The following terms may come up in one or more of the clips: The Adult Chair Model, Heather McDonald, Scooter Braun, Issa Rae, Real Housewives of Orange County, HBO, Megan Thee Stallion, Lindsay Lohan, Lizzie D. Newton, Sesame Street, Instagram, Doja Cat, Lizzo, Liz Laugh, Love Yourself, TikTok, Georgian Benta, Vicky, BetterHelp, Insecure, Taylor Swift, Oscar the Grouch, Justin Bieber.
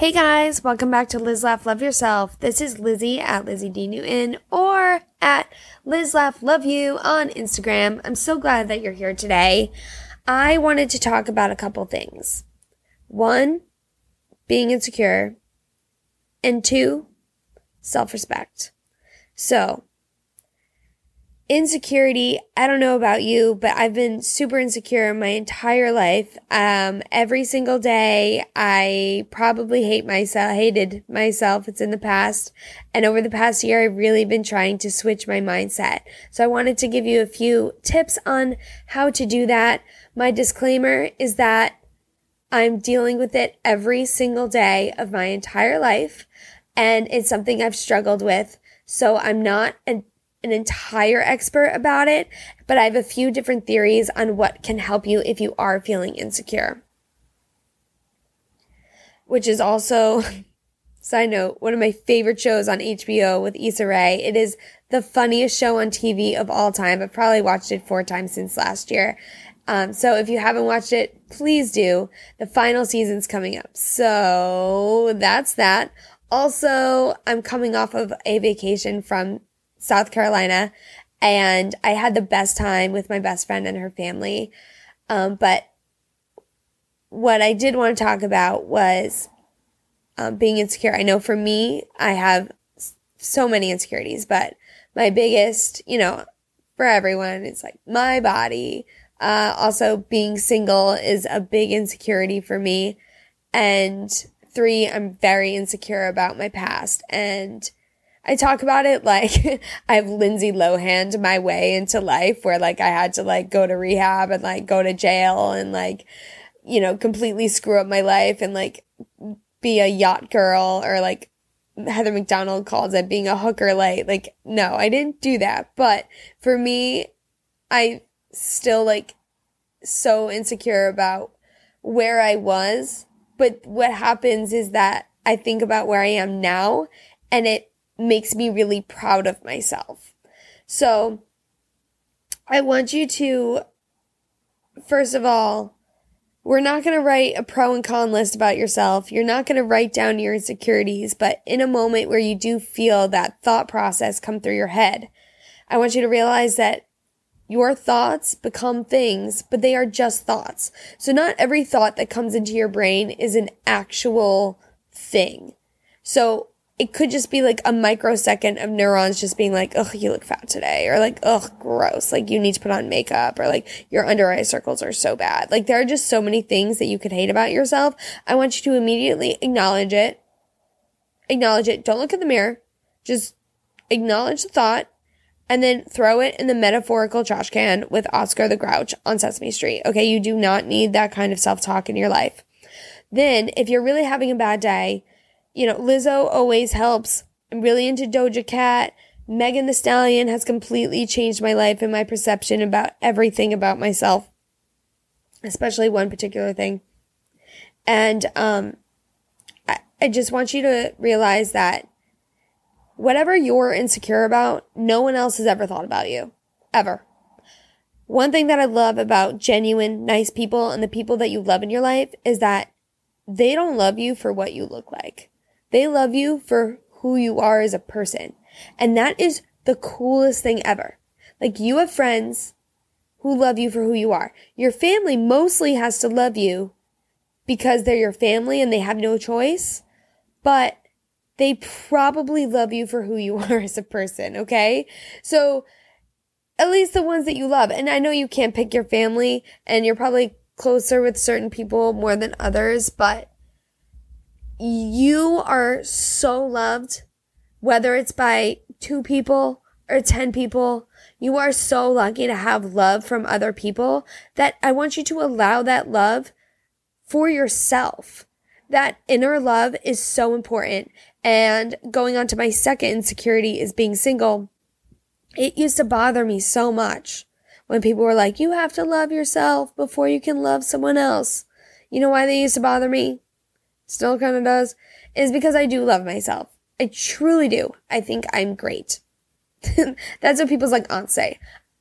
Hey guys, welcome back to Liz Laugh, Love Yourself. This is Lizzie at Lizzie D. Newton or at Liz Laugh, Love You on Instagram. I'm so glad that you're here today. I wanted to talk about a couple things. One, being insecure. And two, self-respect. So, insecurity, I don't know about you, but I've been super insecure my entire life. Every single day, I probably hated myself. It's in the past. And over the past year, I've really been trying to switch my mindset. So I wanted to give you a few tips on how to do that. My disclaimer is that I'm dealing with it every single day of my entire life. And it's something I've struggled with. So I'm not an entire expert about it, but I have a few different theories on what can help you if you are feeling insecure. Which is also, side note, one of my favorite shows on HBO with Issa Rae. It is the funniest show on TV of all time. I've probably watched it 4 times since last year. So if you haven't watched it, please do. The final season's coming up. So that's that. Also, I'm coming off of a vacation from South Carolina, and I had the best time with my best friend and her family. But what I did want to talk about was being insecure. I know for me, I have so many insecurities, but my biggest, for everyone, it's like my body. Also, being single is a big insecurity for me. And 3, I'm very insecure about my past, and I talk about it like I have Lindsay Lohan my way into life, where I had to go to rehab and go to jail and completely screw up my life and be a yacht girl, or Heather McDonald calls it being a hooker light. No, I didn't do that. But for me, I still so insecure about where I was. But what happens is that I think about where I am now, and it makes me really proud of myself. So I want you to, first of all, we're not going to write a pro and con list about yourself. You're not going to write down your insecurities, but in a moment where you do feel that thought process come through your head, I want you to realize that your thoughts become things, but they are just thoughts. So not every thought that comes into your brain is an actual thing. So it could just be a microsecond of neurons just being oh, you look fat today, or oh, gross, you need to put on makeup, or your under eye circles are so bad. There are just so many things that you could hate about yourself. I want you to immediately acknowledge it. Acknowledge it. Don't look in the mirror. Just acknowledge the thought and then throw it in the metaphorical trash can with Oscar the Grouch on Sesame Street. Okay, you do not need that kind of self-talk in your life. Then, if you're really having a bad day, Lizzo always helps. I'm really into Doja Cat. Megan Thee Stallion has completely changed my life and my perception about everything about myself, especially one particular thing. And I just want you to realize that whatever you're insecure about, no one else has ever thought about you, ever. One thing that I love about genuine, nice people and the people that you love in your life is that they don't love you for what you look like. They love you for who you are as a person. And that is the coolest thing ever. You have friends who love you for who you are. Your family mostly has to love you because they're your family and they have no choice. But they probably love you for who you are as a person, okay? So at least the ones that you love. And I know you can't pick your family, and you're probably closer with certain people more than others, but you are so loved, whether it's by 2 people or 10 people. You are so lucky to have love from other people that I want you to allow that love for yourself. That inner love is so important. And going on to my second insecurity is being single. It used to bother me so much when people were you have to love yourself before you can love someone else. You know why they used to bother me? Still kind of does, is because I do love myself. I truly do. I think I'm great. That's what people's aunts say.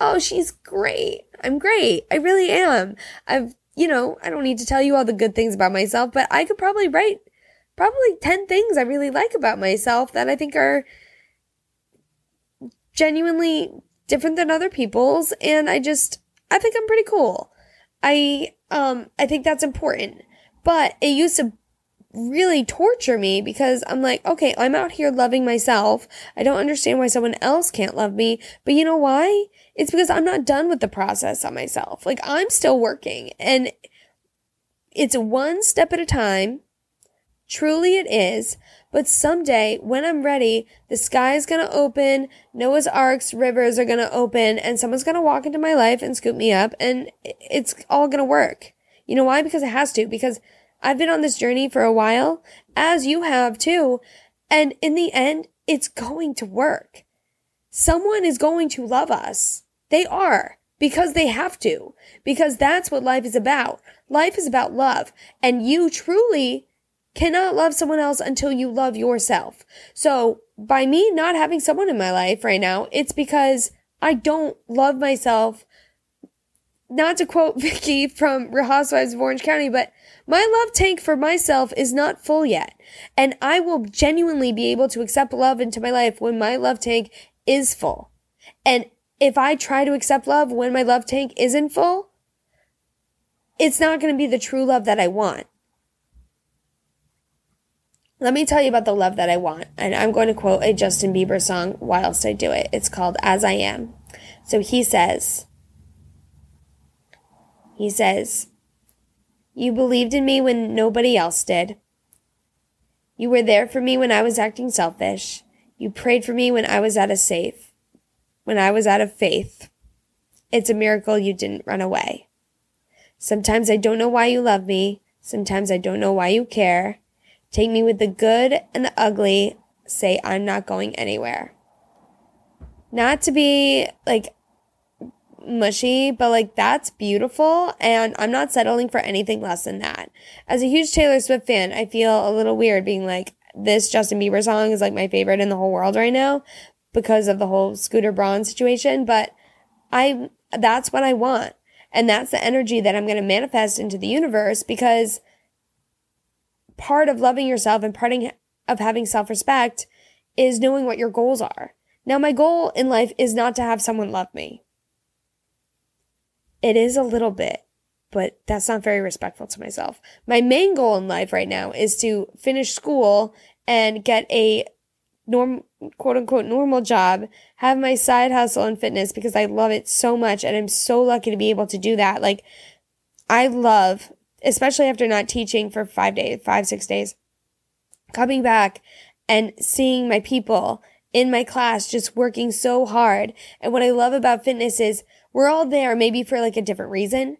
Oh, she's great. I'm great. I really am. I don't need to tell you all the good things about myself, but I could probably write probably 10 things I really like about myself that I think are genuinely different than other people's. And I think I'm pretty cool. I think that's important. But it used to really torture me because I'm like, okay, I'm out here loving myself. I don't understand why someone else can't love me. But you know why? It's because I'm not done with the process on myself. Like, I'm still working. And it's one step at a time. Truly it is. But someday, when I'm ready, the sky is going to open, Noah's Ark's rivers are going to open, and someone's going to walk into my life and scoop me up, and it's all going to work. You know why? Because it has to. Because I've been on this journey for a while, as you have too, and in the end, it's going to work. Someone is going to love us. They are, because they have to, because that's what life is about. Life is about love, and you truly cannot love someone else until you love yourself. So by me not having someone in my life right now, it's because I don't love myself. Not to quote Vicky from Real Housewives of Orange County, but my love tank for myself is not full yet. And I will genuinely be able to accept love into my life when my love tank is full. And if I try to accept love when my love tank isn't full, it's not going to be the true love that I want. Let me tell you about the love that I want. And I'm going to quote a Justin Bieber song whilst I do it. It's called As I Am. So He says, you believed in me when nobody else did. You were there for me when I was acting selfish. You prayed for me when I was out of faith. It's a miracle you didn't run away. Sometimes I don't know why you love me. Sometimes I don't know why you care. Take me with the good and the ugly. Say I'm not going anywhere. Not to be like mushy, but like that's beautiful, and I'm not settling for anything less than that. As a huge Taylor Swift fan, I feel a little weird being like, this Justin Bieber song is like my favorite in the whole world right now because of the whole Scooter Braun situation, but that's what I want, and that's the energy that I'm going to manifest into the universe, because part of loving yourself and part of having self-respect is knowing what your goals are. Now, my goal in life is not to have someone love me. It is a little bit, but that's not very respectful to myself. My main goal in life right now is to finish school and get a quote unquote normal job, have my side hustle in fitness because I love it so much and I'm so lucky to be able to do that. Like, I love, especially after not teaching for 5, 6 days, coming back and seeing my people in my class just working so hard. And what I love about fitness is we're all there maybe for like a different reason,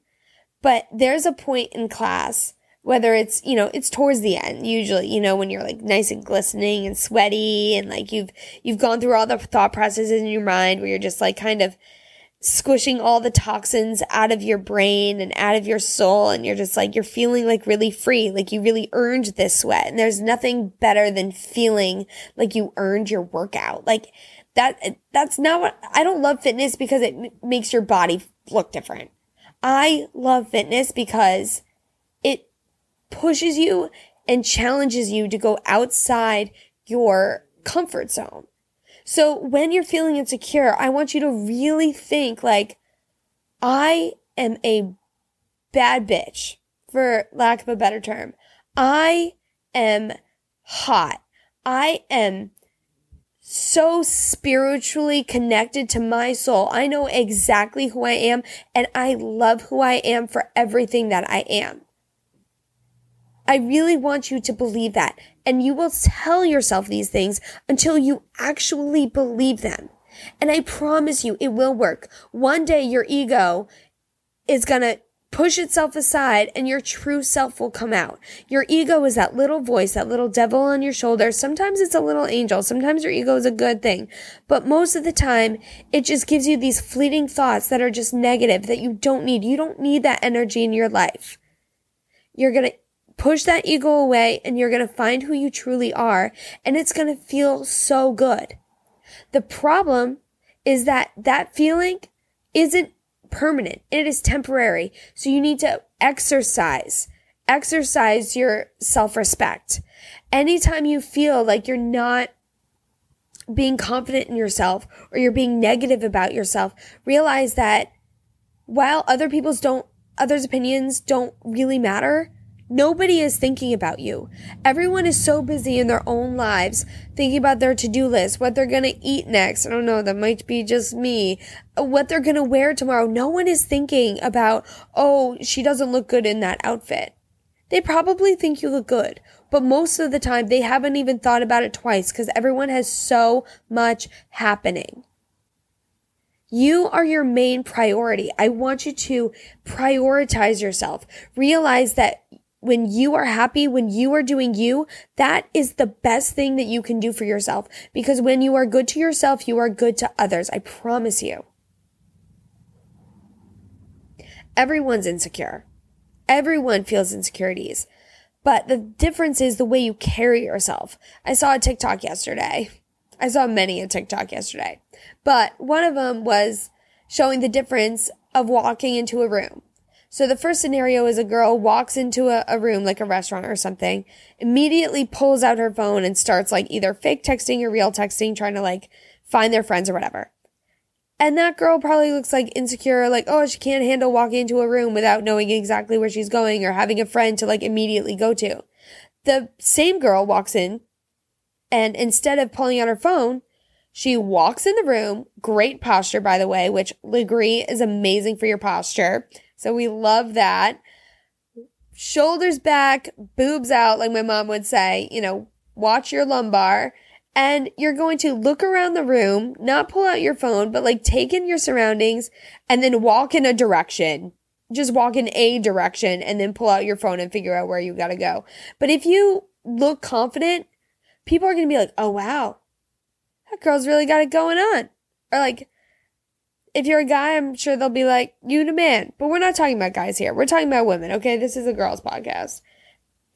but there's a point in class, whether it's, you know, it's towards the end usually, you know, when you're like nice and glistening and sweaty and like you've gone through all the thought processes in your mind where you're just like kind of squishing all the toxins out of your brain and out of your soul, and you're just like, you're feeling like really free, like you really earned this sweat. And there's nothing better than feeling like you earned your workout. Like that's not what, I don't love fitness because it makes your body look different. I love fitness because it pushes you and challenges you to go outside your comfort zone. So when you're feeling insecure, I want you to really think like, I am a bad bitch, for lack of a better term. I am hot. I am so spiritually connected to my soul. I know exactly who I am, and I love who I am for everything that I am. I really want you to believe that. And you will tell yourself these things until you actually believe them. And I promise you, it will work. One day your ego is going to push itself aside and your true self will come out. Your ego is that little voice, that little devil on your shoulder. Sometimes it's a little angel. Sometimes your ego is a good thing. But most of the time, it just gives you these fleeting thoughts that are just negative that you don't need. You don't need that energy in your life. You're going to push that ego away and you're going to find who you truly are, and it's going to feel so good. The problem is that that feeling isn't permanent. It is temporary. So you need to exercise your self-respect. anytime you feel like you're not being confident in yourself or you're being negative about yourself, realize that while others' opinions don't really matter, nobody is thinking about you. Everyone is so busy in their own lives, thinking about their to-do list, what they're going to eat next. I don't know, that might be just me. What they're going to wear tomorrow. No one is thinking about, oh, she doesn't look good in that outfit. They probably think you look good, but most of the time they haven't even thought about it twice because everyone has so much happening. You are your main priority. I want you to prioritize yourself. Realize that when you are happy, when you are doing you, that is the best thing that you can do for yourself. Because when you are good to yourself, you are good to others. I promise you. Everyone's insecure. Everyone feels insecurities. But the difference is the way you carry yourself. I saw a TikTok yesterday. I saw many a TikTok yesterday. But one of them was showing the difference of walking into a room. So the first scenario is a girl walks into a room, like a restaurant or something, immediately pulls out her phone and starts like either fake texting or real texting, trying to like find their friends or whatever. And that girl probably looks like insecure, like, oh, she can't handle walking into a room without knowing exactly where she's going or having a friend to like immediately go to. The same girl walks in and instead of pulling out her phone, she walks in the room. Great posture, by the way, which Legree is amazing for your posture. So we love that. Shoulders back, boobs out, like my mom would say, you know, watch your lumbar. And you're going to look around the room, not pull out your phone, but like take in your surroundings and then walk in a direction. Just walk in a direction and then pull out your phone and figure out where you got to go. But if you look confident, people are going to be like, oh, wow, that girl's really got it going on. Or like, if you're a guy, I'm sure they'll be like, you the man. But we're not talking about guys here. We're talking about women, okay? This is a girls' podcast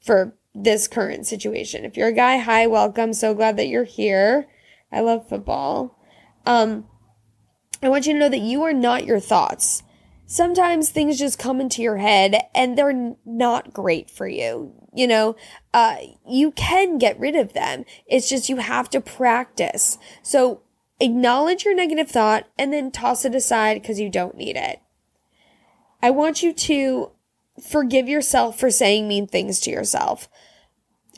for this current situation. If you're a guy, hi, welcome. So glad that you're here. I love football. I want you to know that you are not your thoughts. Sometimes things just come into your head and they're not great for you. You know, you can get rid of them. It's just you have to practice. So acknowledge your negative thought and then toss it aside because you don't need it. I want you to forgive yourself for saying mean things to yourself.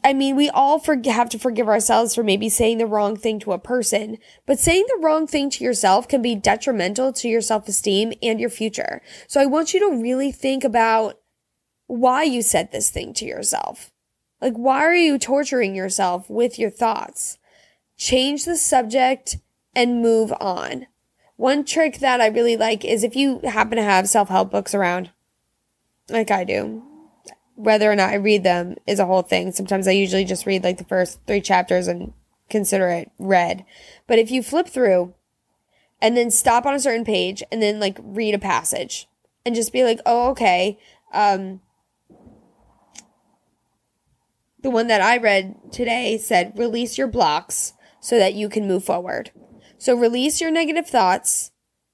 I mean, we all have to forgive ourselves for maybe saying the wrong thing to a person, but saying the wrong thing to yourself can be detrimental to your self-esteem and your future. So I want you to really think about why you said this thing to yourself. Like, why are you torturing yourself with your thoughts? Change the subject and move on. One trick that I really like is if you happen to have self-help books around, like I do, whether or not I read them is a whole thing. Sometimes I usually just read like the first 3 chapters and consider it read. But if you flip through and then stop on a certain page and then like read a passage and just be like, oh, okay, the one that I read today said, release your blocks so that you can move forward. So release your negative thoughts,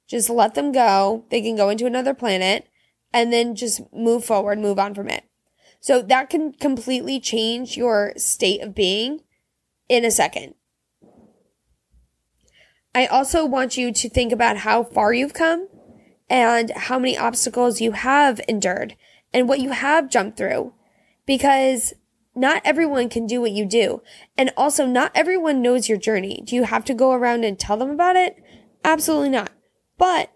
just let them go, they can go into another planet, and then just move forward, move on from it. So that can completely change your state of being in a second. I also want you to think about how far you've come and how many obstacles you have endured and what you have jumped through, because not everyone can do what you do. And also, not everyone knows your journey. Do you have to go around and tell them about it? Absolutely not. But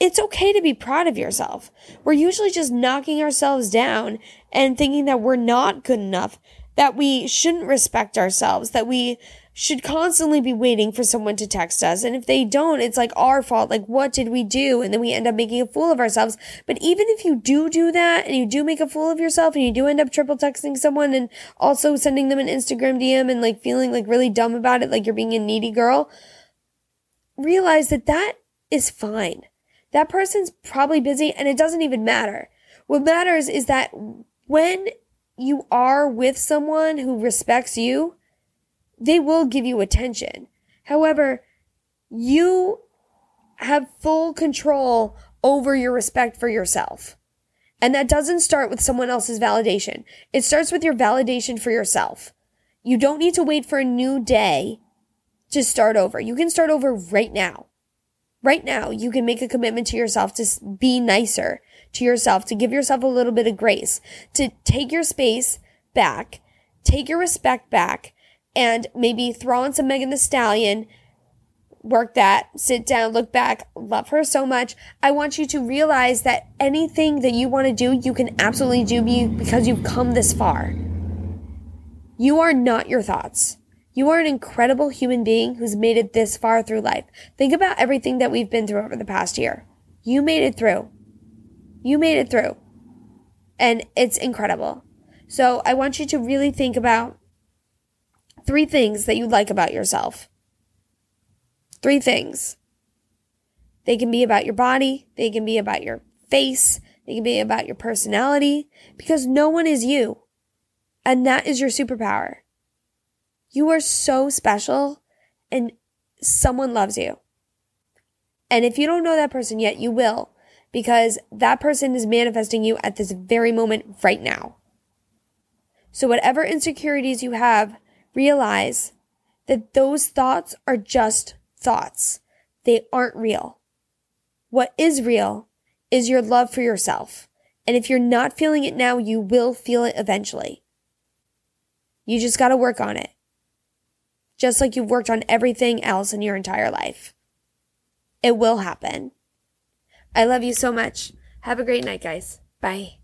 it's okay to be proud of yourself. We're usually just knocking ourselves down and thinking that we're not good enough, that we shouldn't respect ourselves, that we should constantly be waiting for someone to text us. And if they don't, it's like our fault. Like, what did we do? And then we end up making a fool of ourselves. But even if you do that and you do make a fool of yourself and you do end up triple texting someone and also sending them an Instagram DM and like feeling like really dumb about it, like you're being a needy girl, realize that that is fine. That person's probably busy and it doesn't even matter. What matters is that when you are with someone who respects you, they will give you attention. However, you have full control over your respect for yourself. And that doesn't start with someone else's validation. It starts with your validation for yourself. You don't need to wait for a new day to start over. You can start over right now. Right now, you can make a commitment to yourself to be nicer to yourself, to give yourself a little bit of grace, to take your space back, take your respect back, and maybe throw on some Megan Thee Stallion, work that, sit down, look back, love her so much. I want you to realize that anything that you want to do, you can absolutely do because you've come this far. You are not your thoughts. You are an incredible human being who's made it this far through life. Think about everything that we've been through over the past year. You made it through. You made it through. And it's incredible. So I want you to really think about 3 things that you like about yourself. 3 things. They can be about your body. They can be about your face. They can be about your personality. Because no one is you. And that is your superpower. You are so special and someone loves you. And if you don't know that person yet, you will, because that person is manifesting you at this very moment right now. So whatever insecurities you have, realize that those thoughts are just thoughts. They aren't real. What is real is your love for yourself. And if you're not feeling it now, you will feel it eventually. You just got to work on it. Just like you've worked on everything else in your entire life. It will happen. I love you so much. Have a great night, guys. Bye.